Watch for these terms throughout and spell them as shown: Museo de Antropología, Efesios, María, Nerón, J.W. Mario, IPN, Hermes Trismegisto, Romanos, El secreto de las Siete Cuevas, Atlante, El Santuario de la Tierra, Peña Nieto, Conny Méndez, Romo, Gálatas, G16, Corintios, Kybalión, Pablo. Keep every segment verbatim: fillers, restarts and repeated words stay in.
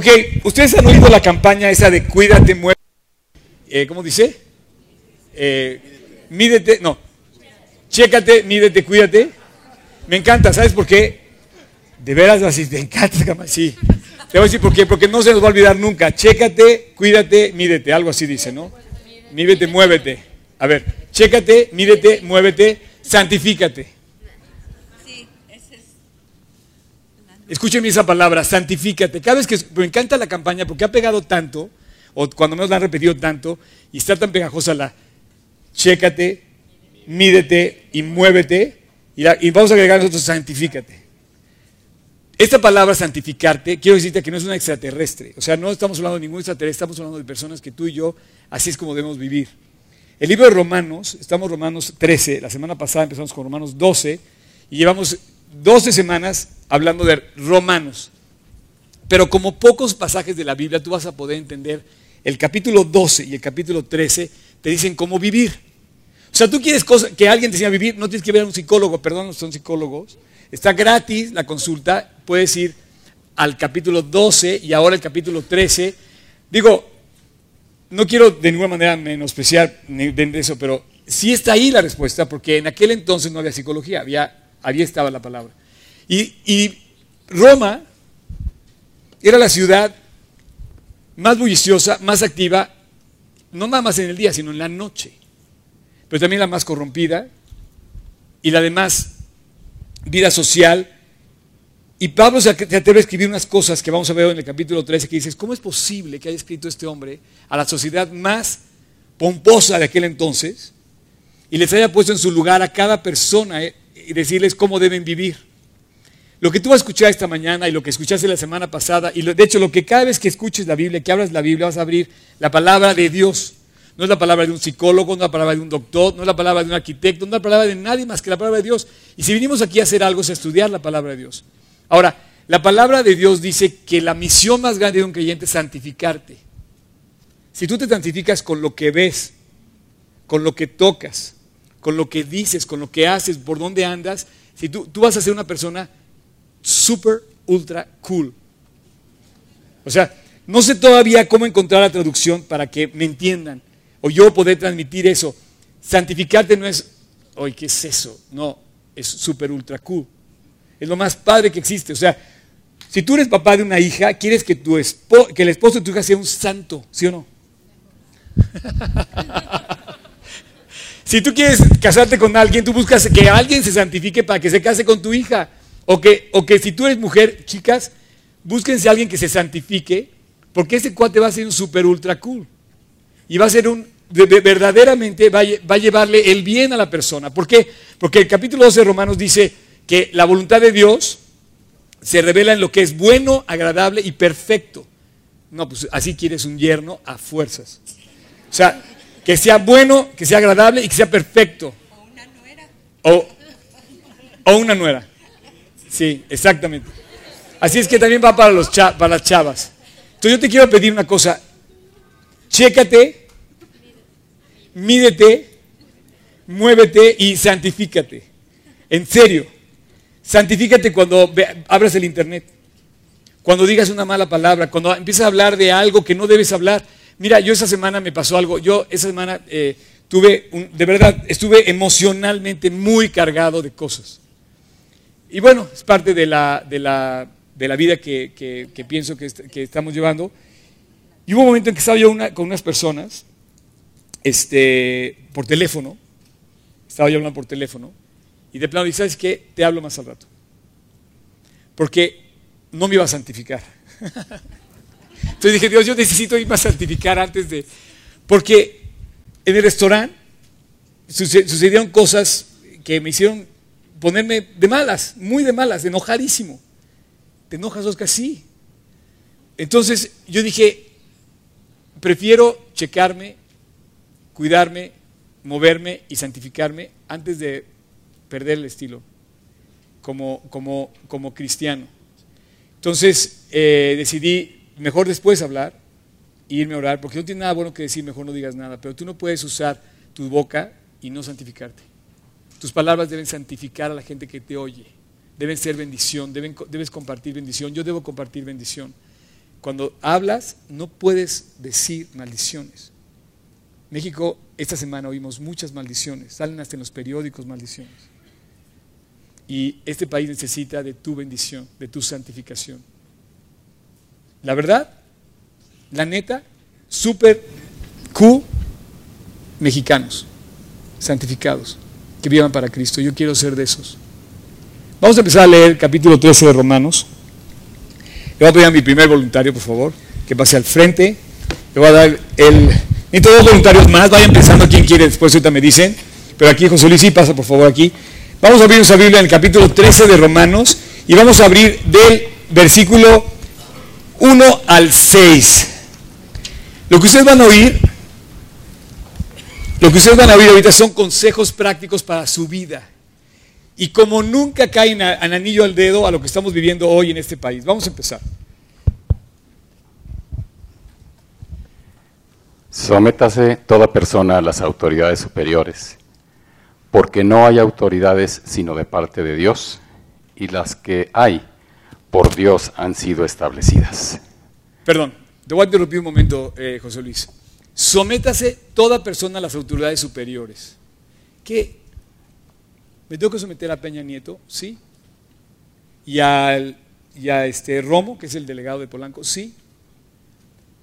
Ok, ustedes han oído la campaña esa de cuídate, muévete, eh, ¿cómo dice? Eh, mídete, no, chécate, mídete, cuídate. Me encanta, ¿sabes por qué? De veras, así, te encanta, sí. Te voy a decir por qué, porque no se nos va a olvidar nunca. Chécate, cuídate, mídete, algo así dice, ¿no? Mídete, muévete. A ver, chécate, mídete, muévete, santifícate. Escúchenme esa palabra, santifícate. Cada vez que me encanta la campaña porque ha pegado tanto, o cuando menos la han repetido tanto, y está tan pegajosa la chécate, mídete y muévete, y, la, y vamos a agregar nosotros santifícate. Esta palabra santificarte, quiero decirte que no es una extraterrestre, o sea, no estamos hablando de ningún extraterrestre, estamos hablando de personas que tú y yo, así es como debemos vivir. El libro de Romanos, estamos Romanos trece, la semana pasada empezamos con Romanos doce, y llevamos doce semanas hablando de Romanos, pero como pocos pasajes de la Biblia tú vas a poder entender, el capítulo doce y el capítulo trece te dicen cómo vivir. O sea, tú quieres cosa, que alguien te enseñe a vivir, no tienes que ver a un psicólogo, perdón, no son psicólogos, está gratis la consulta, puedes ir al capítulo doce y ahora el capítulo trece. Digo, no quiero de ninguna manera menospreciar de eso, pero sí está ahí la respuesta, porque en aquel entonces no había psicología, había, había estaba la palabra. Y, y Roma era la ciudad más bulliciosa, más activa, no nada más en el día, sino en la noche, pero también la más corrompida y la de más vida social. Y Pablo se atreve a escribir unas cosas que vamos a ver en el capítulo trece, que dices, ¿cómo es posible que haya escrito este hombre a la sociedad más pomposa de aquel entonces y les haya puesto en su lugar a cada persona y decirles cómo deben vivir? Lo que tú vas a escuchar esta mañana y lo que escuchaste la semana pasada, y lo, de hecho lo que cada vez que escuches la Biblia, que abras la Biblia, vas a abrir la palabra de Dios. No es la palabra de un psicólogo, no es la palabra de un doctor, no es la palabra de un arquitecto, no es la palabra de nadie más que la palabra de Dios. Y si vinimos aquí a hacer algo es a estudiar la palabra de Dios. Ahora, la palabra de Dios dice que la misión más grande de un creyente es santificarte. Si tú te santificas con lo que ves, con lo que tocas, con lo que dices, con lo que haces, por dónde andas, si tú, tú vas a ser una persona super, ultra cool. O sea, no sé todavía cómo encontrar la traducción para que me entiendan o yo poder transmitir eso. Santificarte no es, oye, ¿qué es eso? No, es super, ultra cool. Es lo más padre que existe. O sea, si tú eres papá de una hija, quieres que, tu espo- que el esposo de tu hija sea un santo, ¿sí o no? Si tú quieres casarte con alguien, tú buscas que alguien se santifique para que se case con tu hija. O que, o que si tú eres mujer, chicas, búsquense a alguien que se santifique, porque ese cuate va a ser un super ultra cool. Y va a ser un, de, de, verdaderamente va a, va a llevarle el bien a la persona. ¿Por qué? Porque el capítulo doce de Romanos dice que la voluntad de Dios se revela en lo que es bueno, agradable y perfecto. No, pues así quieres un yerno a fuerzas. O sea, que sea bueno, que sea agradable y que sea perfecto. O una nuera. O, o una nuera. Sí, exactamente. Así es que también va para, los cha, para las chavas. Entonces yo te quiero pedir una cosa. Chécate, mídete, muévete y santifícate. En serio, santifícate cuando ve, abras el internet, cuando digas una mala palabra, cuando empiezas a hablar de algo que no debes hablar. Mira, yo esa semana me pasó algo. Yo esa semana eh, tuve, un, de verdad, estuve emocionalmente muy cargado de cosas. Y bueno, es parte de la, de la, de la vida que, que, que pienso que, est- que estamos llevando. Y hubo un momento en que estaba yo una, con unas personas, este, por teléfono, estaba yo hablando por teléfono, y de plano dije, ¿sabes qué? Te hablo más al rato. Porque no me iba a santificar. Entonces dije, Dios, yo necesito irme a santificar antes de... Porque en el restaurante sucedieron cosas que me hicieron... ponerme de malas, muy de malas, enojadísimo. ¿Te enojas, Oscar? Sí. Entonces yo dije, prefiero checarme, cuidarme, moverme y santificarme antes de perder el estilo como, como, como cristiano. Entonces eh, decidí mejor después hablar e irme a orar, porque no tiene nada bueno que decir, mejor no digas nada, pero tú no puedes usar tu boca y no santificarte. Tus palabras deben santificar a la gente que te oye, deben ser bendición, deben, debes compartir bendición, yo debo compartir bendición. Cuando hablas, no puedes decir maldiciones. En México, esta semana oímos muchas maldiciones, salen hasta en los periódicos maldiciones. Y este país necesita de tu bendición, de tu santificación. La verdad, la neta, super Q, mexicanos, santificados, que vivan para Cristo. Yo quiero ser de esos. Vamos a empezar a leer capítulo trece de Romanos. Le voy a pedir a mi primer voluntario, por favor, que pase al frente. Le voy a dar el... Necesito dos voluntarios más, vayan pensando quién quiere, después ahorita me dicen. Pero aquí, José Luis, sí, pasa por favor aquí. Vamos a abrir nuestra Biblia en el capítulo trece de Romanos y vamos a abrir del versículo uno al seis. Lo que ustedes van a oír, lo que ustedes van a oír ahorita son consejos prácticos para su vida. Y como nunca caen al anillo al dedo a lo que estamos viviendo hoy en este país. Vamos a empezar. Sométase toda persona a las autoridades superiores, porque no hay autoridades sino de parte de Dios, y las que hay por Dios han sido establecidas. Perdón, te voy a interrumpir un momento, eh, José Luis. Sométase toda persona a las autoridades superiores. ¿Qué? ¿Me tengo que someter a Peña Nieto? Sí. ¿Y, al, y a este Romo, que es el delegado de Polanco? Sí.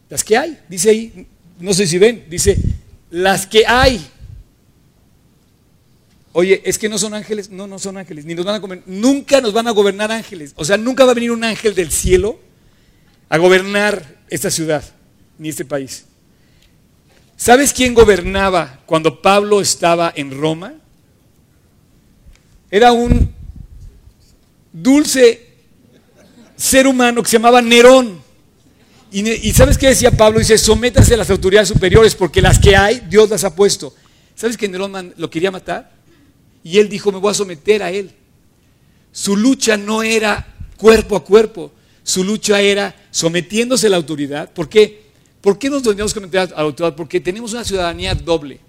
Las que hay, dice ahí, no sé si ven, dice, las que hay. Oye, es que no son ángeles, no, no son ángeles, ni nos van a comer, nunca nos van a gobernar ángeles, o sea, nunca va a venir un ángel del cielo a gobernar esta ciudad, ni este país. ¿Sabes quién gobernaba cuando Pablo estaba en Roma? Era un dulce ser humano que se llamaba Nerón. Y, y ¿sabes qué decía Pablo? Dice, sométase a las autoridades superiores, porque las que hay, Dios las ha puesto. ¿Sabes que Nerón lo quería matar? Y él dijo, me voy a someter a él. Su lucha no era cuerpo a cuerpo, su lucha era sometiéndose a la autoridad. ¿Por qué? ¿Por qué nos tenemos que someter a la autoridad? Porque tenemos una ciudadanía doble.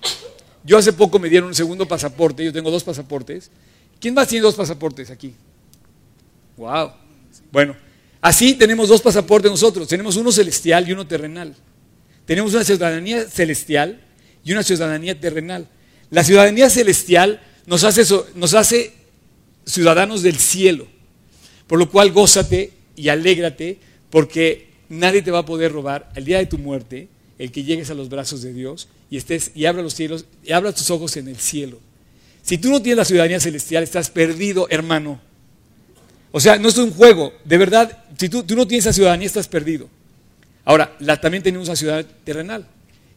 Yo hace poco me dieron un segundo pasaporte, yo tengo dos pasaportes. ¿Quién más tiene dos pasaportes aquí? ¡Wow! Bueno, así tenemos dos pasaportes nosotros, tenemos uno celestial y uno terrenal. Tenemos una ciudadanía celestial y una ciudadanía terrenal. La ciudadanía celestial nos hace, nos hace ciudadanos del cielo, por lo cual gózate y alégrate, porque nadie te va a poder robar al día de tu muerte el que llegues a los brazos de Dios y estés y abra los cielos y abra tus ojos en el cielo. Si tú no tienes la ciudadanía celestial, estás perdido, hermano. O sea, no es un juego, de verdad, si tú, tú no tienes esa ciudadanía, estás perdido. Ahora, la, también tenemos una ciudadanía terrenal,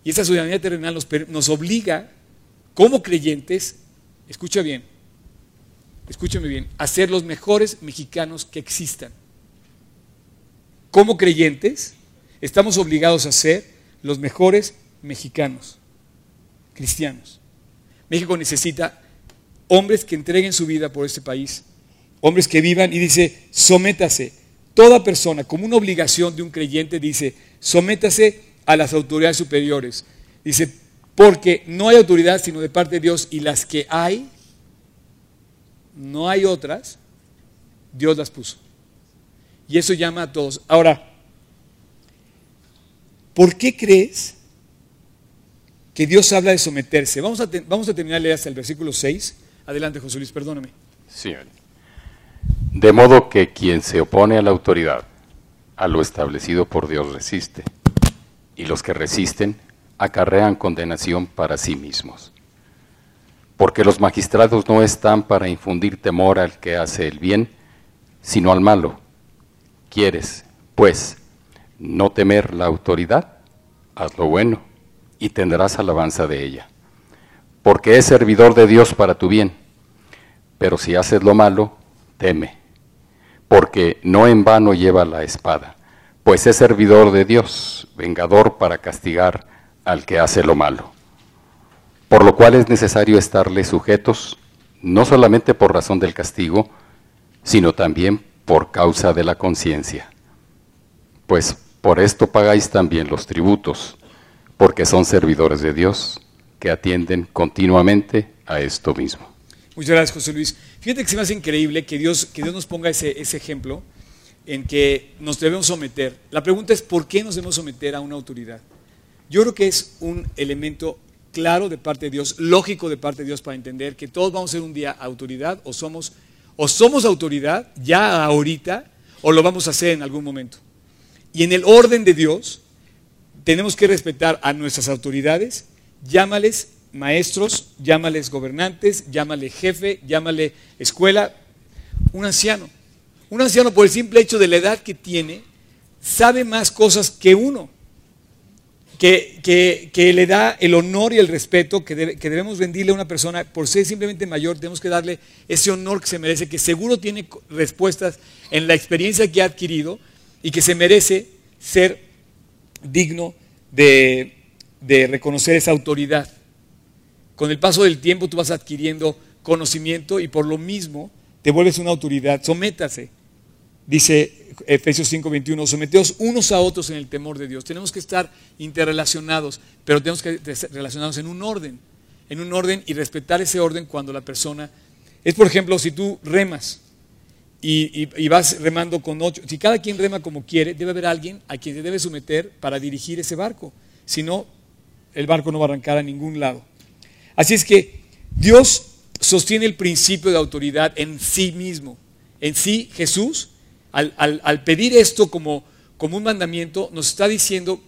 y esa ciudadanía terrenal nos, nos obliga, como creyentes, escucha bien, escúchame bien, a ser los mejores mexicanos que existan. Como creyentes, estamos obligados a ser los mejores mexicanos, cristianos. México necesita hombres que entreguen su vida por este país, hombres que vivan, y dice, sométase, toda persona, como una obligación de un creyente, dice, sométase a las autoridades superiores, dice, porque no hay autoridad sino de parte de Dios, y las que hay, no hay otras, Dios las puso, y eso llama a todos. Ahora, ¿por qué crees que Dios habla de someterse? Vamos a, te, vamos a terminar de leer hasta el versículo seis. Adelante, José Luis, perdóname. Sí. De modo que quien se opone a la autoridad, a lo establecido por Dios resiste, y los que resisten acarrean condenación para sí mismos. Porque los magistrados no están para infundir temor al que hace el bien, sino al malo. ¿Quieres, pues, no temer la autoridad? Haz lo bueno, y tendrás alabanza de ella, porque es servidor de Dios para tu bien. Pero si haces lo malo, teme, porque no en vano lleva la espada, pues es servidor de Dios, vengador para castigar al que hace lo malo. Por lo cual es necesario estarle sujetos, no solamente por razón del castigo, sino también por causa de la conciencia. Pues por esto pagáis también los tributos, porque son servidores de Dios que atienden continuamente a esto mismo. Muchas gracias, José Luis. Fíjate que se me hace increíble que Dios, que Dios nos ponga ese, ese ejemplo, en que nos debemos someter. La pregunta es, ¿por qué nos debemos someter a una autoridad? Yo creo que es un elemento claro de parte de Dios, lógico de parte de Dios, para entender que todos vamos a ser un día autoridad, o somos, o somos autoridad ya ahorita, o lo vamos a hacer en algún momento. Y en el orden de Dios, tenemos que respetar a nuestras autoridades, llámales maestros, llámales gobernantes, llámale jefe, llámale escuela, un anciano. Un anciano, por el simple hecho de la edad que tiene, sabe más cosas que uno, que, que, que le da el honor y el respeto que, debe, que debemos rendirle a una persona. Por ser simplemente mayor, tenemos que darle ese honor que se merece, que seguro tiene respuestas en la experiencia que ha adquirido y que se merece ser digno de, de reconocer esa autoridad. Con el paso del tiempo tú vas adquiriendo conocimiento y por lo mismo te vuelves una autoridad. Sométase. Dice Efesios cinco veintiuno, someteos unos a otros en el temor de Dios. Tenemos que estar interrelacionados, pero tenemos que relacionarnos en un orden, en un orden y respetar ese orden cuando la persona... Es, por ejemplo, si tú remas y, y, y vas remando con ocho, si cada quien rema como quiere, debe haber alguien a quien se debe someter para dirigir ese barco. Si no, el barco no va a arrancar a ningún lado. Así es que Dios sostiene el principio de autoridad en sí mismo, en sí Jesús. Al, al, al pedir esto como, como un mandamiento, nos está diciendo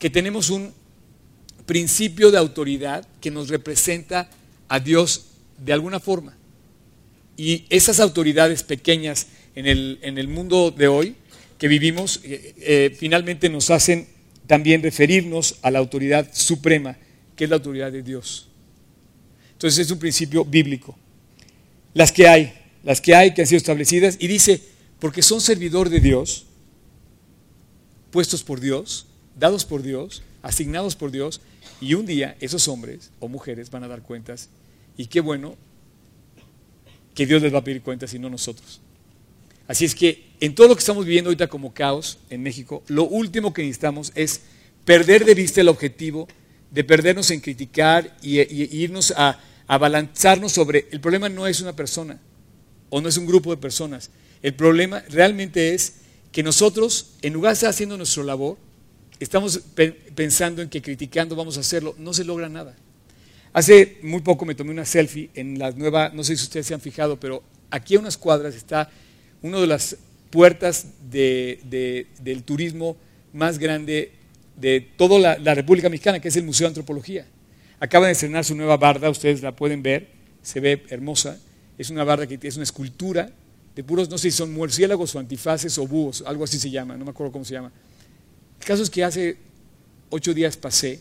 que tenemos un principio de autoridad que nos representa a Dios de alguna forma. Y esas autoridades pequeñas en el, en el mundo de hoy que vivimos, eh, eh, finalmente nos hacen también referirnos a la autoridad suprema, que es la autoridad de Dios. Entonces es un principio bíblico. Las que hay, las que hay que han sido establecidas, y dice... Porque son servidor de Dios, puestos por Dios, dados por Dios, asignados por Dios, y un día esos hombres o mujeres van a dar cuentas, y qué bueno que Dios les va a pedir cuentas y no nosotros. Así es que en todo lo que estamos viviendo ahorita como caos en México, lo último que necesitamos es perder de vista el objetivo de perdernos en criticar y, y, y irnos a abalanzarnos sobre, el problema no es una persona o no es un grupo de personas. El problema realmente es que nosotros, en lugar de estar haciendo nuestra labor, estamos pe pensando en que criticando vamos a hacerlo. No se logra nada. Hace muy poco me tomé una selfie en la nueva, no sé si ustedes se han fijado, pero aquí a unas cuadras está una de las puertas de, de, del turismo más grande de toda la, la República Mexicana, que es el Museo de Antropología. Acaban de estrenar su nueva barda, ustedes la pueden ver, se ve hermosa. Es una barda que es una escultura de puros, no sé si son murciélagos o antifaces o búhos, algo así se llama, no me acuerdo cómo se llama. El caso es que hace ocho días pasé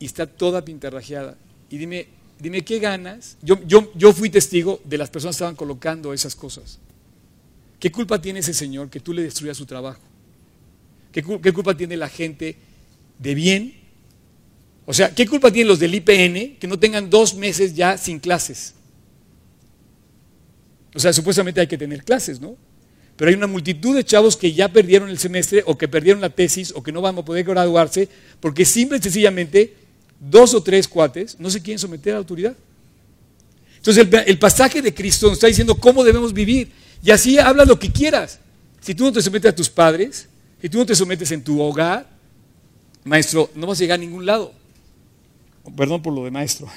y está toda pintarrajeada. Y dime, dime qué ganas. Yo, yo, yo fui testigo de las personas que estaban colocando esas cosas. ¿Qué culpa tiene ese señor que tú le destruyas su trabajo? ¿Qué, qué culpa tiene la gente de bien? O sea, ¿qué culpa tienen los del I P N que no tengan dos meses ya sin clases? O sea, supuestamente hay que tener clases, ¿no? Pero hay una multitud de chavos que ya perdieron el semestre o que perdieron la tesis o que no van a poder graduarse porque simple y sencillamente dos o tres cuates no se quieren someter a la autoridad. Entonces el, el pasaje de Cristo nos está diciendo cómo debemos vivir, y así habla lo que quieras. Si tú no te sometes a tus padres, si tú no te sometes en tu hogar, maestro, no vas a llegar a ningún lado. Perdón por lo de maestro.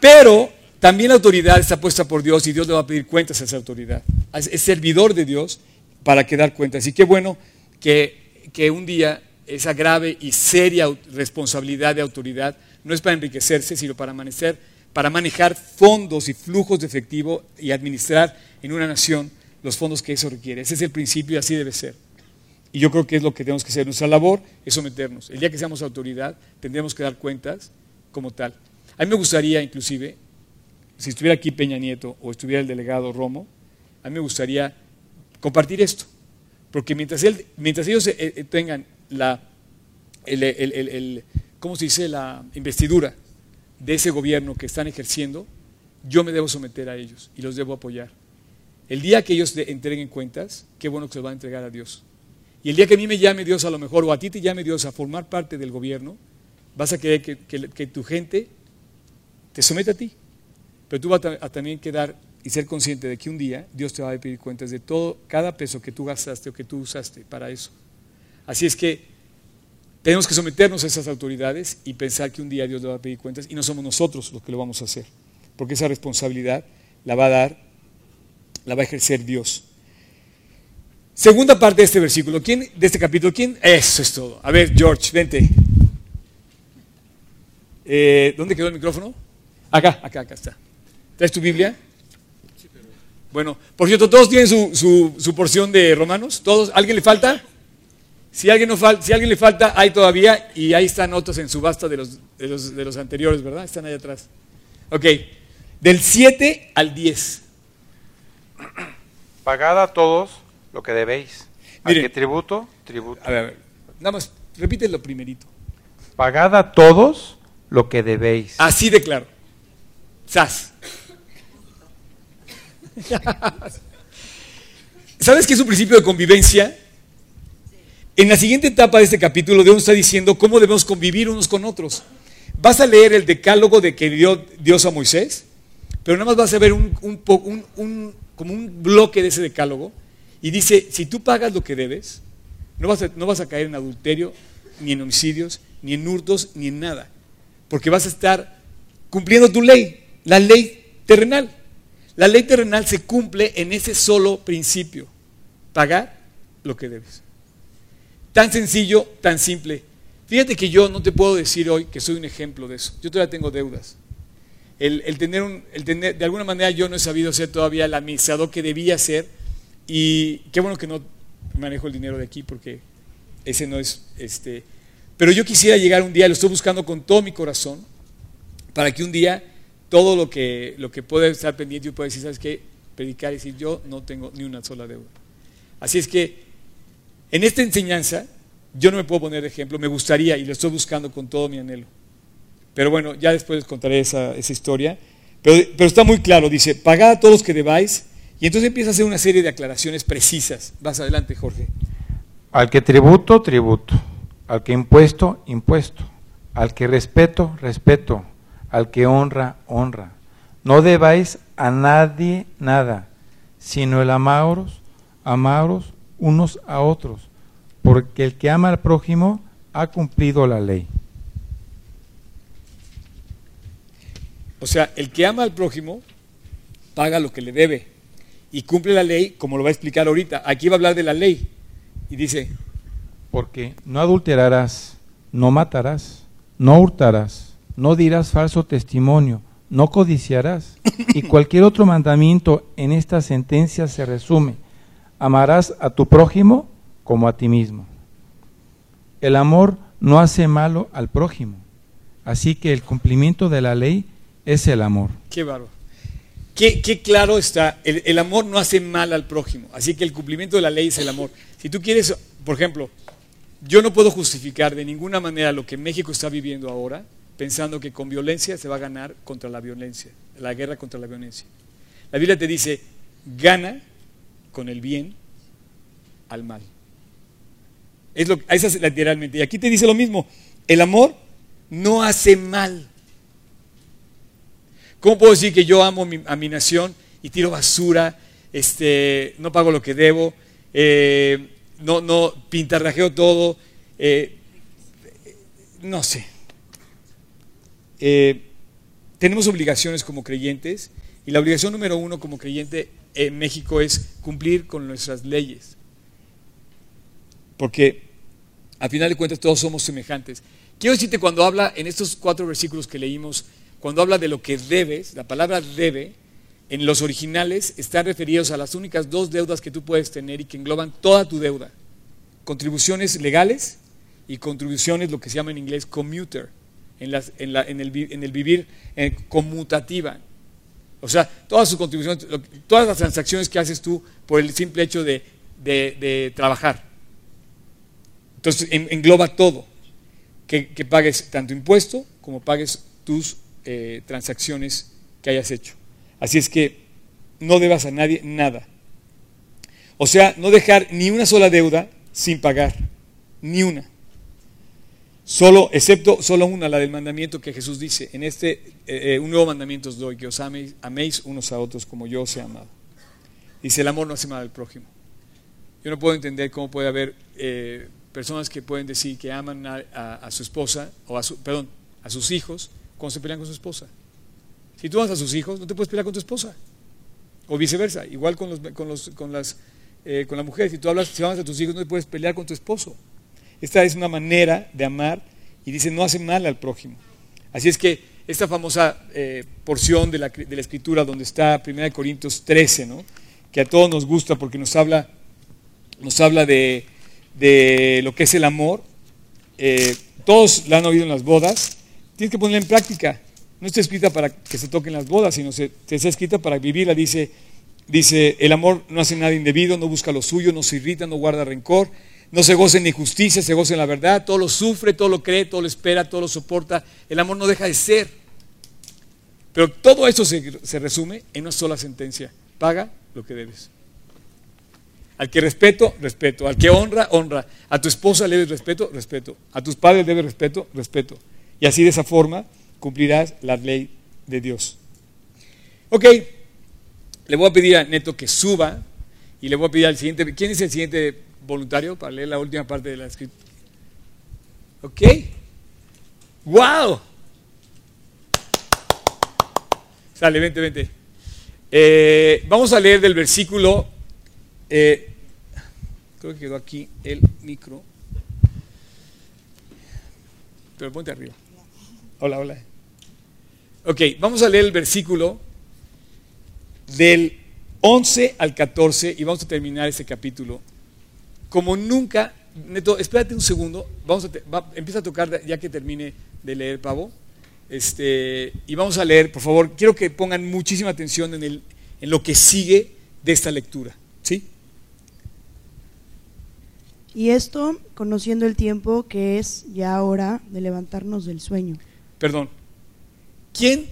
Pero... también la autoridad está puesta por Dios y Dios le va a pedir cuentas a esa autoridad. Es servidor de Dios para que dar cuentas. Y qué bueno que, que un día esa grave y seria responsabilidad de autoridad no es para enriquecerse, sino para, amanecer, para manejar fondos y flujos de efectivo y administrar en una nación los fondos que eso requiere. Ese es el principio y así debe ser. Y yo creo que es lo que tenemos que hacer. Nuestra labor es someternos. El día que seamos autoridad tendremos que dar cuentas como tal. A mí me gustaría inclusive... si estuviera aquí Peña Nieto o estuviera el delegado Romo, a mí me gustaría compartir esto. Porque mientras, él, mientras ellos tengan la, el, el, el, el, ¿cómo se dice? La investidura de ese gobierno que están ejerciendo, yo me debo someter a ellos y los debo apoyar. El día que ellos entreguen cuentas, qué bueno que se va a entregar a Dios. Y el día que a mí me llame Dios a lo mejor, o a ti te llame Dios a formar parte del gobierno, vas a querer que, que, que tu gente te someta a ti. Pero tú vas a también que dar y ser consciente de que un día Dios te va a pedir cuentas de todo, cada peso que tú gastaste o que tú usaste para eso. Así es que tenemos que someternos a esas autoridades y pensar que un día Dios le va a pedir cuentas y no somos nosotros los que lo vamos a hacer, porque esa responsabilidad la va a dar, la va a ejercer Dios. Segunda parte de este versículo, ¿quién, de este capítulo, ¿quién? Eso es todo. A ver, George, vente. Eh, ¿Dónde quedó el micrófono? Acá, acá, acá está. ¿Traes tu Biblia? Sí, pero... Bueno, por cierto, ¿todos tienen su, su, su porción de Romanos? ¿Todos? ¿Alguien le falta? Si alguien, no fal si alguien le falta, hay todavía, y ahí están otros en subasta de los, de los, de los anteriores, ¿verdad? Están allá atrás. Ok, del siete al diez. Pagad a todos lo que debéis. Miren, ¿a qué tributo? Tributo. A ver, a ver, nada más, repite lo primerito. Pagad a todos lo que debéis. Así de claro. ¡Sas! ¿Sabes qué es un principio de convivencia? En la siguiente etapa de este capítulo, Dios está diciendo cómo debemos convivir unos con otros. Vas a leer el decálogo de que dio Dios a Moisés, pero nada más vas a ver un, un, un, un, como un bloque de ese decálogo y dice, si tú pagas lo que debes, no vas a, no vas a caer en adulterio, ni en homicidios, ni en hurtos, ni en nada, porque vas a estar cumpliendo tu ley, la ley terrenal. La ley terrenal se cumple en ese solo principio, pagar lo que debes. Tan sencillo, tan simple. Fíjate que yo no te puedo decir hoy que soy un ejemplo de eso. Yo todavía tengo deudas. El, el, tener un, el tener, de alguna manera yo no he sabido ser todavía el administrador que debía ser. Y qué bueno que no manejo el dinero de aquí porque ese no es... este. Pero yo quisiera llegar un día, lo estoy buscando con todo mi corazón, para que un día todo lo que, lo que pueda estar pendiente yo pueda decir, ¿sabes qué? Predicar y decir, yo no tengo ni una sola deuda. Así es que en esta enseñanza, yo no me puedo poner de ejemplo, me gustaría y lo estoy buscando con todo mi anhelo. Pero bueno, ya después les contaré esa, esa historia. Pero, pero está muy claro, dice, pagad a todos los que debáis, y entonces empieza a hacer una serie de aclaraciones precisas. Vas adelante, Jorge. Al que tributo, tributo. Al que impuesto, impuesto. Al que respeto, respeto. Al que honra, honra. No debáis a nadie nada, sino el amaros, amaros, unos a otros, porque el que ama al prójimo ha cumplido la ley. O sea, el que ama al prójimo paga lo que le debe y cumple la ley, como lo va a explicar ahorita. Aquí va a hablar de la ley y dice, porque no adulterarás, no matarás, no hurtarás, no dirás falso testimonio, no codiciarás y cualquier otro mandamiento en esta sentencia se resume. Amarás a tu prójimo como a ti mismo. El amor no hace malo al prójimo, así que el cumplimiento de la ley es el amor. Qué bárbaro. Qué, qué claro está, el, el amor no hace mal al prójimo, así que el cumplimiento de la ley es el amor. Si tú quieres, por ejemplo, yo no puedo justificar de ninguna manera lo que México está viviendo ahora, pensando que con violencia se va a ganar contra la violencia, la guerra contra la violencia. La Biblia te dice, gana con el bien al mal. Es lo, esa es lateralmente. Y aquí te dice lo mismo, el amor no hace mal. ¿Cómo puedo decir que yo amo mi, a mi nación y tiro basura, este, no pago lo que debo, eh, no, no pintarrajeo todo, eh, no sé? Eh, tenemos obligaciones como creyentes y la obligación número uno como creyente en México es cumplir con nuestras leyes, porque al final de cuentas todos somos semejantes. Quiero decirte, cuando habla en estos cuatro versículos que leímos, cuando habla de lo que debes, la palabra debe en los originales están referidos a las únicas dos deudas que tú puedes tener y que engloban toda tu deuda: contribuciones legales y contribuciones, lo que se llama en inglés commuter, en, las, en, la, en, el, en el vivir en conmutativa. O sea, todas sus contribuciones, todas las transacciones que haces tú por el simple hecho de, de, de trabajar. Entonces engloba todo, que, que pagues tanto impuesto como pagues tus eh, transacciones que hayas hecho. Así es que no debas a nadie nada. O sea, no dejar ni una sola deuda sin pagar, ni una. Solo, excepto solo una, la del mandamiento que Jesús dice, en este eh, un nuevo mandamiento os doy, que os améis, améis unos a otros como yo os he amado. Dice, el amor no hace mal al prójimo. Yo no puedo entender cómo puede haber eh, personas que pueden decir que aman a, a, a su esposa, o a su, perdón, a sus hijos, cuando se pelean con su esposa. Si tú amas a sus hijos, no te puedes pelear con tu esposa. O viceversa, igual con, los, con, los, con, las, eh, con las mujeres. Si tú hablas, si amas a tus hijos, no te puedes pelear con tu esposo. Esta es una manera de amar y dice no hace mal al prójimo. Así es que esta famosa eh, porción de la, de la escritura donde está primera de Corintios trece, ¿no?, que a todos nos gusta porque nos habla, nos habla de, de lo que es el amor. Eh, todos la han oído en las bodas. Tienes que ponerla en práctica. No está escrita para que se toquen las bodas, sino que está escrita para vivirla. Dice, dice, el amor no hace nada indebido, no busca lo suyo, no se irrita, no guarda rencor. No se goza en injusticia, se goza en la verdad. Todo lo sufre, todo lo cree, todo lo espera, todo lo soporta. El amor no deja de ser. Pero todo eso se, se resume en una sola sentencia. Paga lo que debes. Al que respeto, respeto. Al que honra, honra. A tu esposa le debes respeto, respeto. A tus padres le debes respeto, respeto. Y así de esa forma cumplirás la ley de Dios. Ok, le voy a pedir a Neto que suba y le voy a pedir al siguiente. ¿Quién es el siguiente voluntario para leer la última parte de la escritura? Ok. ¡Wow! Sale, vente, vente. Eh, vamos a leer del versículo. Eh, creo que quedó aquí el micro. Pero ponte arriba. Hola, hola. Ok, vamos a leer el versículo del once al catorce y vamos a terminar este capítulo. Como nunca, Neto, espérate un segundo, vamos a te, va, empieza a tocar ya que termine de leer Pablo, este, y vamos a leer, por favor, quiero que pongan muchísima atención en, el, en lo que sigue de esta lectura, ¿sí? Y esto, conociendo el tiempo que es ya hora de levantarnos del sueño. Perdón, ¿quién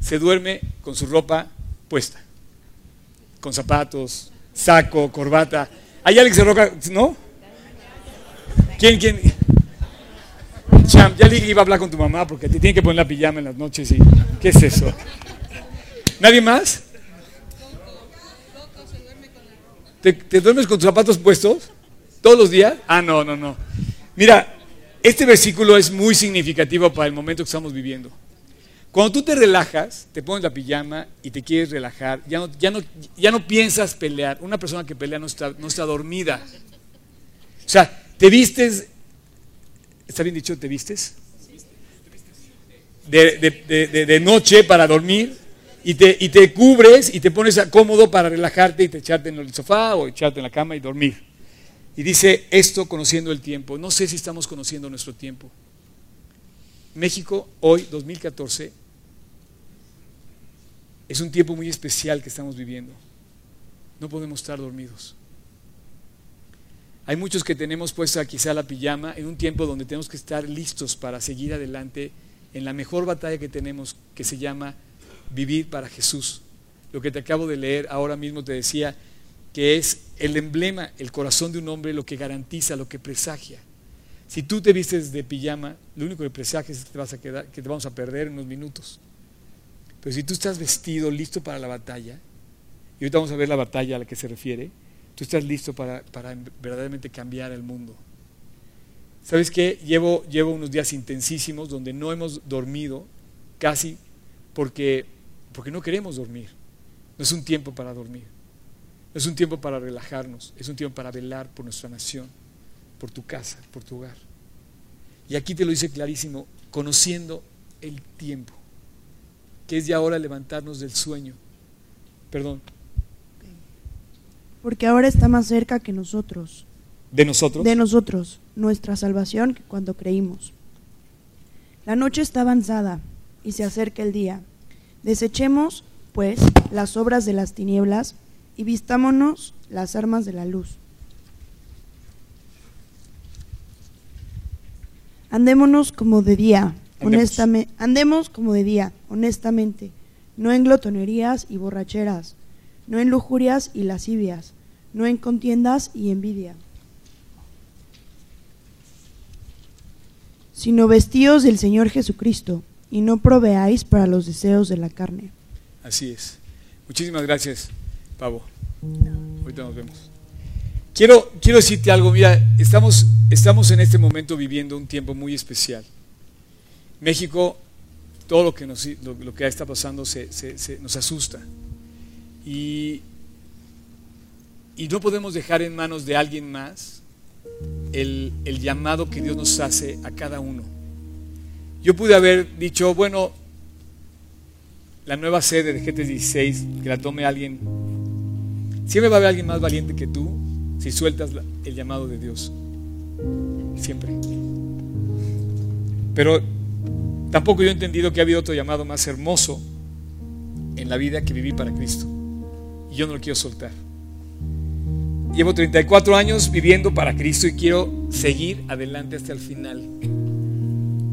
se duerme con su ropa puesta? Con zapatos, saco, corbata. ¿Hay alguien que se roca? ¿No? ¿Quién, quién? Cham, ya le iba a hablar con tu mamá porque te tiene que poner la pijama en las noches y... ¿Qué es eso? ¿Nadie más? ¿Te, te duermes con tus zapatos puestos? ¿Todos los días? Ah, no, no, no. Mira, este versículo es muy significativo para el momento que estamos viviendo. Cuando tú te relajas, te pones la pijama y te quieres relajar, ya no, ya no, ya no piensas pelear. Una persona que pelea no está, no está dormida. O sea, te vistes, ¿está bien dicho? ¿Te vistes? De, de, de, de, de noche para dormir y te, y te cubres y te pones cómodo para relajarte y te echarte en el sofá o echarte en la cama y dormir. Y dice esto conociendo el tiempo. No sé si estamos conociendo nuestro tiempo. México hoy, dos mil catorce, es un tiempo muy especial que estamos viviendo. No podemos estar dormidos. Hay muchos que tenemos puesta quizá la pijama en un tiempo donde tenemos que estar listos para seguir adelante en la mejor batalla que tenemos, que se llama vivir para Jesús. Lo que te acabo de leer ahora mismo te decía que es el emblema, el corazón de un hombre, lo que garantiza, lo que presagia. Si tú te vistes de pijama, lo único que presagia es que te vas a quedar, que te vamos a perder en unos minutos. Pero si tú estás vestido, listo para la batalla, y ahorita vamos a ver la batalla a la que se refiere, tú estás listo para, para verdaderamente cambiar el mundo. ¿Sabes qué? Llevo, llevo unos días intensísimos donde no hemos dormido casi porque, porque no queremos dormir. No es un tiempo para dormir. No es un tiempo para relajarnos. Es un tiempo para velar por nuestra nación, por tu casa, por tu hogar. Y aquí te lo dice clarísimo, conociendo el tiempo, que es ya hora de levantarnos del sueño. Perdón. Porque ahora está más cerca que nosotros. ¿De nosotros? De nosotros, nuestra salvación, que cuando creímos. La noche está avanzada y se acerca el día. Desechemos, pues, las obras de las tinieblas y vistámonos las armas de la luz. Andémonos como de día, honestamente, andemos como de día, honestamente, no en glotonerías y borracheras, no en lujurias y lascivias, no en contiendas y envidia, sino vestíos del Señor Jesucristo y no proveáis para los deseos de la carne. Así es. Muchísimas gracias, Pablo. Ahorita nos vemos. Quiero, quiero decirte algo, mira, estamos, estamos en este momento viviendo un tiempo muy especial. México, todo lo que, nos, lo, lo que está pasando se, se, se, nos asusta. Y, y no podemos dejar en manos de alguien más el, el llamado que Dios nos hace a cada uno. Yo pude haber dicho, bueno, la nueva sede de G dieciséis, que la tome alguien. Siempre va a haber alguien más valiente que tú si sueltas el llamado de Dios, siempre. Pero tampoco yo he entendido que ha habido otro llamado más hermoso en la vida que viví para Cristo, y yo no lo quiero soltar. Llevo treinta y cuatro años viviendo para Cristo y quiero seguir adelante hasta el final.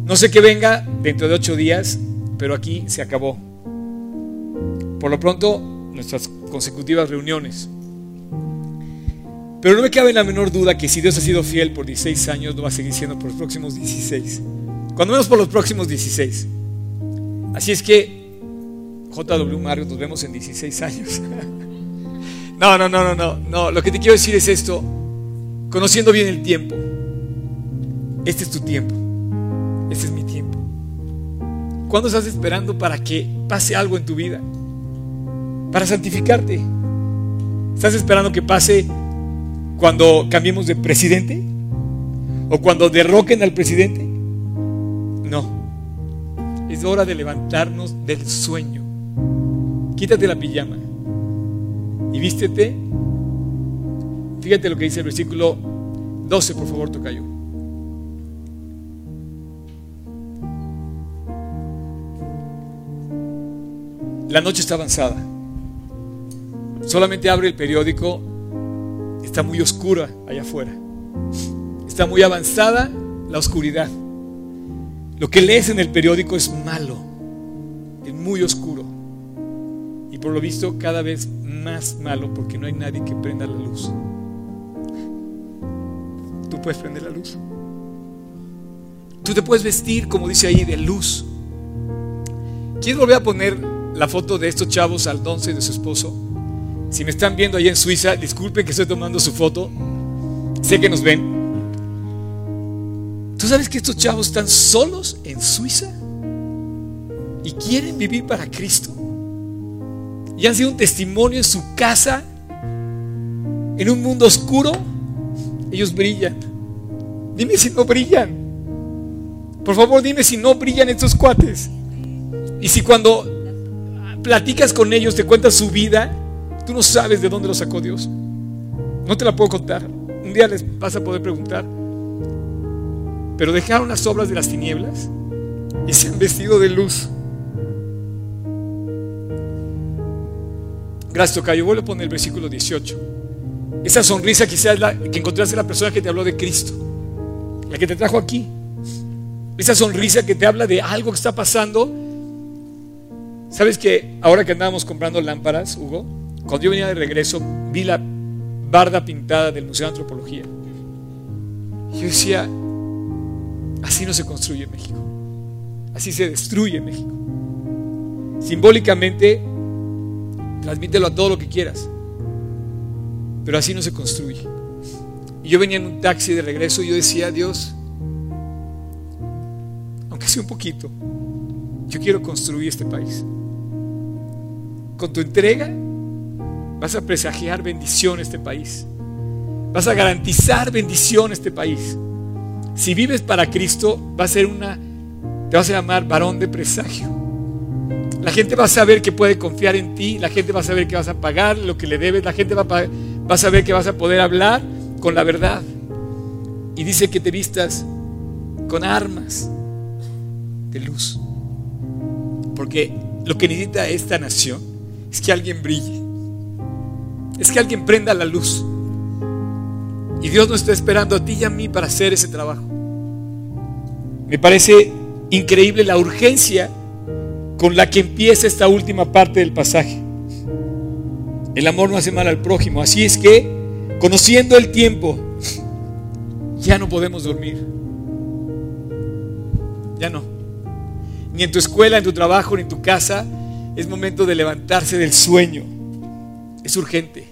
No sé qué venga dentro de ocho días, pero aquí se acabó. Por lo pronto, nuestras consecutivas reuniones. Pero no me cabe la menor duda que si Dios ha sido fiel por dieciséis años, lo va a seguir siendo por los próximos dieciséis. Cuando menos por los próximos dieciséis. Así es que, J W. Mario, nos vemos en dieciséis años. No, no, no, no, no, no. Lo que te quiero decir es esto. Conociendo bien el tiempo. Este es tu tiempo. Este es mi tiempo. ¿Cuándo estás esperando para que pase algo en tu vida? Para santificarte. ¿Estás esperando que pase cuando cambiemos de presidente? ¿O cuando derroquen al presidente? No. Es hora de levantarnos del sueño. Quítate la pijama y vístete. Fíjate lo que dice el versículo doce, por favor, tocayo. La noche está avanzada. Solamente abre el periódico. Está muy oscura allá afuera. Está muy avanzada la oscuridad. Lo que lees en el periódico es malo. Es muy oscuro. Y por lo visto cada vez más malo, porque no hay nadie que prenda la luz. Tú puedes prender la luz. Tú te puedes vestir, como dice ahí, de luz. ¿Quieres volver a poner la foto de estos chavos al once de su esposo? Si me están viendo allá en Suiza, disculpen que estoy tomando su foto. Sé que nos ven. ¿Tú sabes que estos chavos están solos en Suiza? Y quieren vivir para Cristo. Y han sido un testimonio en su casa. En un mundo oscuro, ellos brillan. Dime si no brillan. Por favor, dime si no brillan estos cuates. Y si cuando platicas con ellos, te cuentas su vida, tú no sabes de dónde lo sacó Dios. No te la puedo contar. Un día les vas a poder preguntar. Pero dejaron las obras de las tinieblas y se han vestido de luz. Gracias, tocayo. Vuelvo a poner el versículo dieciocho. Esa sonrisa quizás la que encontraste en la persona que te habló de Cristo, la que te trajo aquí. Esa sonrisa que te habla de algo que está pasando. ¿Sabes que ahora que andábamos comprando lámparas, Hugo, cuando yo venía de regreso, vi la barda pintada del Museo de Antropología? Y yo decía, así no se construye México. Así se destruye México. Simbólicamente, transmítelo a todo lo que quieras. Pero así no se construye. Y yo venía en un taxi de regreso y yo decía, Dios, aunque sea un poquito, yo quiero construir este país. Con tu entrega vas a presagiar bendición a este país. Vas a garantizar bendición a este país. Si vives para Cristo, va a ser una, te vas a llamar varón de presagio. La gente va a saber que puede confiar en ti. La gente va a saber que vas a pagar lo que le debes. La gente va a, va a saber que vas a poder hablar con la verdad. Y dice que te vistas con armas de luz. Porque lo que necesita esta nación es que alguien brille. Es que alguien prenda la luz. Y Dios nos está esperando a ti y a mí para hacer ese trabajo. Me parece increíble la urgencia con la que empieza esta última parte del pasaje. El amor no hace mal al prójimo. Así es que, conociendo el tiempo, ya no podemos dormir. Ya no. Ni en tu escuela, en tu trabajo, ni en tu casa. Es momento de levantarse del sueño. Es urgente.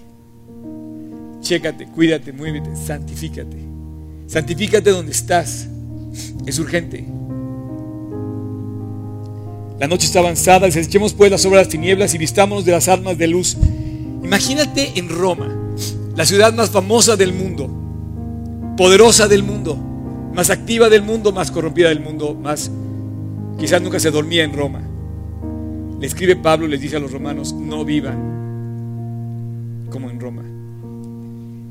Chécate, cuídate, muévete, santifícate. Santifícate donde estás. Es urgente. La noche está avanzada, desechemos pues las obras de las tinieblas y vistámonos de las armas de luz. Imagínate en Roma, la ciudad más famosa del mundo, poderosa del mundo, más activa del mundo, más corrompida del mundo, más quizás nunca se dormía en Roma. Le escribe Pablo, les dice a los romanos: no vivan como en Roma,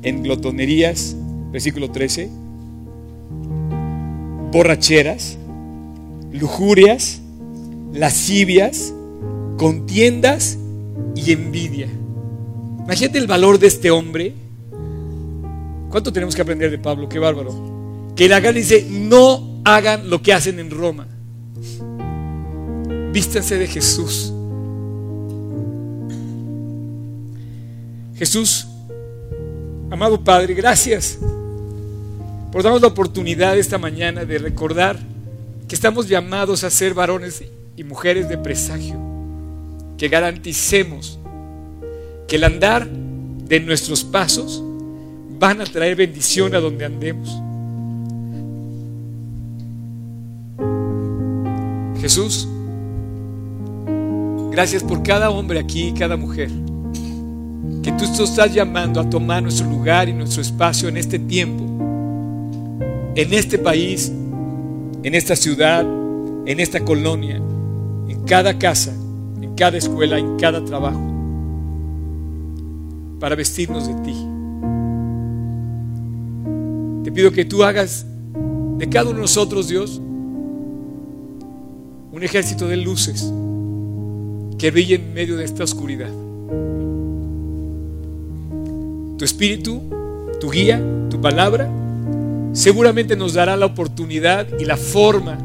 en glotonerías, versículo trece, borracheras, lujurias, lascivias, contiendas y envidia. Imagínate el valor de este hombre. ¿Cuánto tenemos que aprender de Pablo? Qué bárbaro. Que la gana dice: no hagan lo que hacen en Roma. Vístanse de Jesús. Jesús, amado Padre, gracias por darnos la oportunidad esta mañana de recordar que estamos llamados a ser varones y mujeres de presagio, que garanticemos que el andar de nuestros pasos van a traer bendición a donde andemos. Jesús, gracias por cada hombre aquí y cada mujer que tú nos estás llamando a tomar nuestro lugar y nuestro espacio en este tiempo, en este país, en esta ciudad, en esta colonia, en cada casa, en cada escuela, en cada trabajo, para vestirnos de ti. Te pido que tú hagas de cada uno de nosotros, Dios, un ejército de luces que brille en medio de esta oscuridad. Tu espíritu, tu guía, tu palabra seguramente nos dará la oportunidad y la forma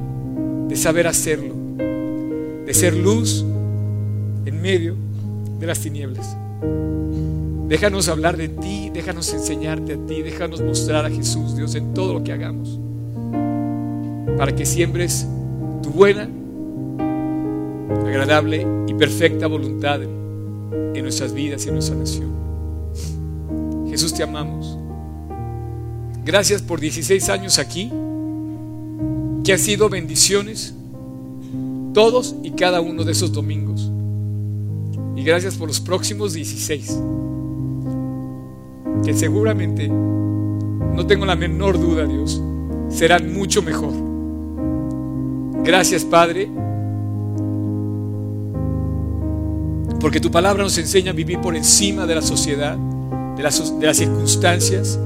de saber hacerlo, de ser luz en medio de las tinieblas. Déjanos hablar de ti, déjanos enseñarte a ti, déjanos mostrar a Jesús, Dios, en todo lo que hagamos, para que siembres tu buena, agradable y perfecta voluntad en nuestras vidas y en nuestra nación. Jesús, te amamos. Gracias por dieciséis años aquí, que han sido bendiciones todos y cada uno de esos domingos. Y gracias por los próximos dieciséis, que seguramente, no tengo la menor duda, Dios, serán mucho mejor. Gracias, Padre, porque tu palabra nos enseña a vivir por encima de la sociedad, de las, de las circunstancias,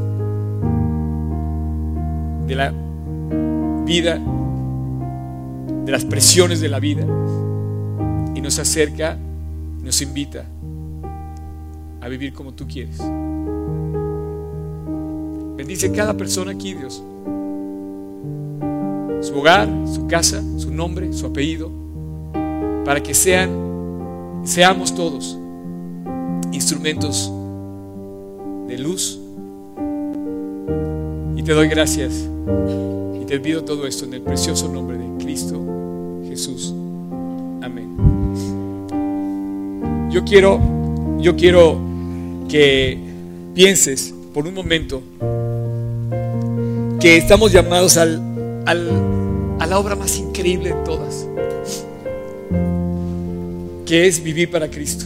de la vida, de las presiones de la vida, y nos acerca, nos invita a vivir como tú quieres. Bendice cada persona aquí, Dios, su hogar, su casa, su nombre, su apellido, para que sean, seamos todos instrumentos de luz. Y te doy gracias y te pido todo esto en el precioso nombre de Cristo Jesús. Amén. Yo quiero, yo quiero que pienses por un momento que estamos llamados al, al, a la obra más increíble de todas, que es vivir para Cristo.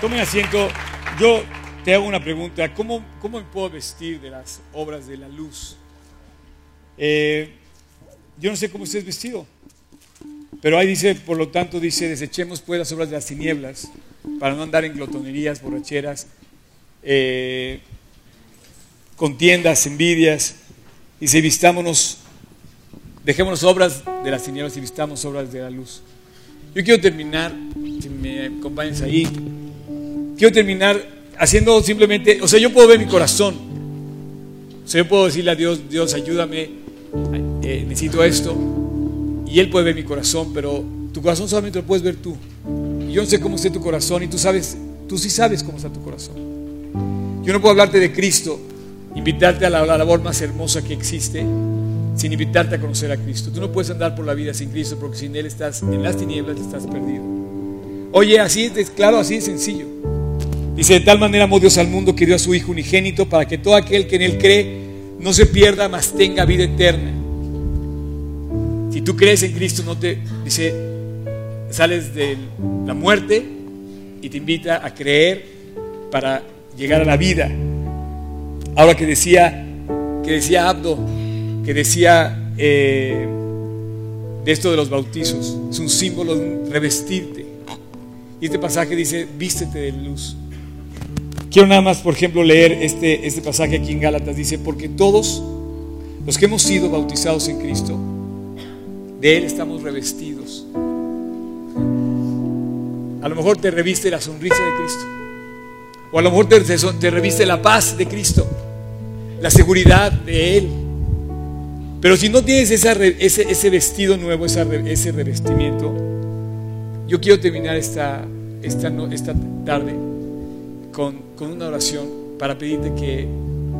Tomen asiento. Yo te hago una pregunta: ¿cómo, cómo me puedo vestir de las obras de la luz? Eh, yo no sé cómo estés vestido, pero ahí dice, por lo tanto dice: desechemos pues las obras de las tinieblas, para no andar en glotonerías, borracheras, eh, contiendas, envidias. Dice: vistámonos, dejémonos obras de las tinieblas y vistamos obras de la luz. Yo quiero terminar, si me acompañas ahí, quiero terminar haciendo simplemente, o sea, yo puedo ver mi corazón, o sea, yo puedo decirle a Dios: Dios, ayúdame, eh, necesito esto, y Él puede ver mi corazón, pero tu corazón solamente lo puedes ver tú. Y yo no sé cómo está tu corazón, y tú sabes, tú sí sabes cómo está tu corazón. Yo no puedo hablarte de Cristo, invitarte a la, a la labor más hermosa que existe, sin invitarte a conocer a Cristo. Tú no puedes andar por la vida sin Cristo, porque sin Él estás en las tinieblas y estás perdido. Oye, así es claro, así es sencillo. Dice: de tal manera amó Dios al mundo que dio a su Hijo unigénito, para que todo aquel que en Él cree no se pierda, mas tenga vida eterna. Si tú crees en Cristo, no te dice, sales de la muerte y te invita a creer para llegar a la vida. Ahora que decía, que decía Abdo, que decía eh, de esto de los bautizos, es un símbolo de revestirte. Y este pasaje dice: vístete de luz. Quiero nada más, por ejemplo, leer este, este pasaje aquí en Gálatas. Dice: porque todos los que hemos sido bautizados en Cristo, de Él estamos revestidos. A lo mejor te reviste la sonrisa de Cristo, o a lo mejor te, te reviste la paz de Cristo, la seguridad de Él. Pero si no tienes esa, ese, ese vestido nuevo, esa, ese revestimiento, yo quiero terminar esta, esta, esta tarde Con, con una oración para pedirte que,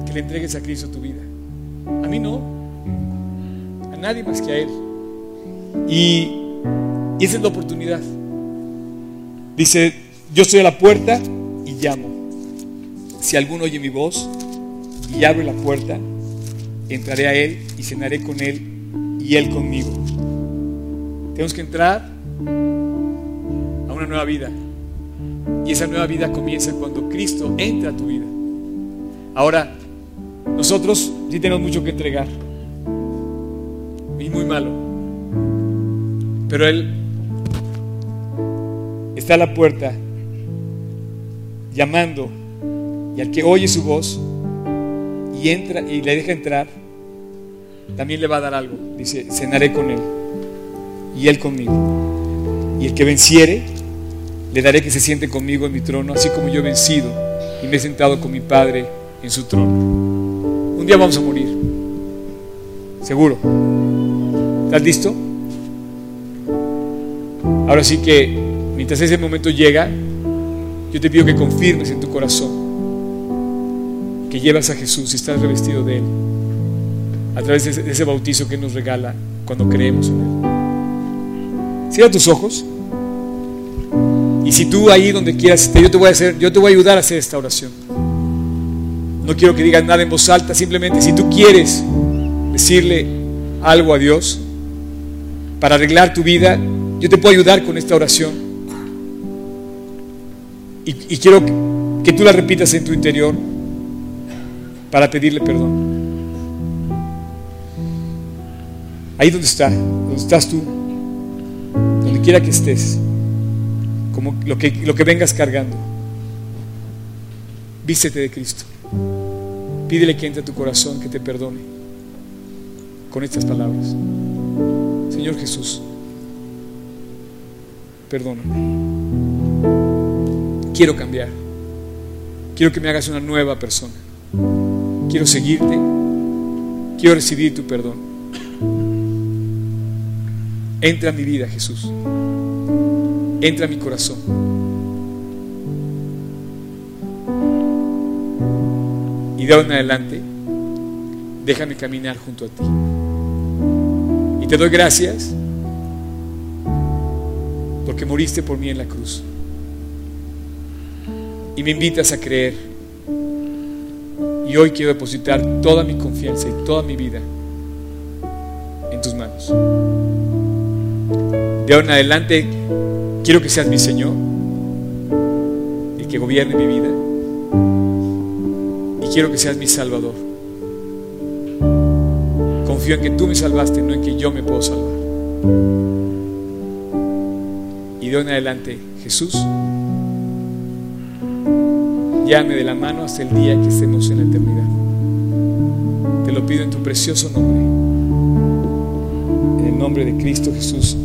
que le entregues a Cristo tu vida. A mí no, a nadie más que a Él. Y, y esa es la oportunidad. Dice: yo estoy a la puerta y llamo. Si alguno oye mi voz y abre la puerta, entraré a Él y cenaré con Él y Él conmigo. Tenemos que entrar a una nueva vida. Y esa nueva vida comienza cuando Cristo entra a tu vida. Ahora, nosotros sí tenemos mucho que entregar, y muy malo, pero Él está a la puerta llamando, y al que oye su voz y entra y le deja entrar, también le va a dar algo. Dice: cenaré con Él y Él conmigo, y el que venciere le daré que se siente conmigo en mi trono, así como yo he vencido y me he sentado con mi Padre en su trono. Un día vamos a morir, seguro. ¿Estás listo? Ahora sí que, mientras ese momento llega, yo te pido que confirmes en tu corazón que llevas a Jesús y estás revestido de Él, a través de ese bautizo que Él nos regala cuando creemos en Él. Cierra tus ojos. Y si tú ahí donde quieras, yo te voy a hacer, yo te voy a ayudar a hacer esta oración. No quiero que digas nada en voz alta, simplemente si tú quieres decirle algo a Dios para arreglar tu vida, yo te puedo ayudar con esta oración. Y, y quiero que tú la repitas en tu interior para pedirle perdón. Ahí donde está, donde estás tú, donde quiera que estés, como lo que, lo que vengas cargando, vístete de Cristo. Pídele que entre a tu corazón, que te perdone, con estas palabras: Señor Jesús, perdóname, quiero cambiar, quiero que me hagas una nueva persona, quiero seguirte, quiero recibir tu perdón. Entra a mi vida, Jesús. Entra a mi corazón. Y de ahora en adelante, déjame caminar junto a ti. Y te doy gracias porque moriste por mí en la cruz. Y me invitas a creer. Y hoy quiero depositar toda mi confianza y toda mi vida en tus manos. De ahora en adelante, quiero que seas mi Señor, el que gobierne mi vida, y quiero que seas mi Salvador. Confío en que tú me salvaste, no en que yo me puedo salvar. Y de hoy en adelante, Jesús, llévame de la mano hasta el día que estemos en la eternidad. Te lo pido en tu precioso nombre, en el nombre de Cristo Jesús.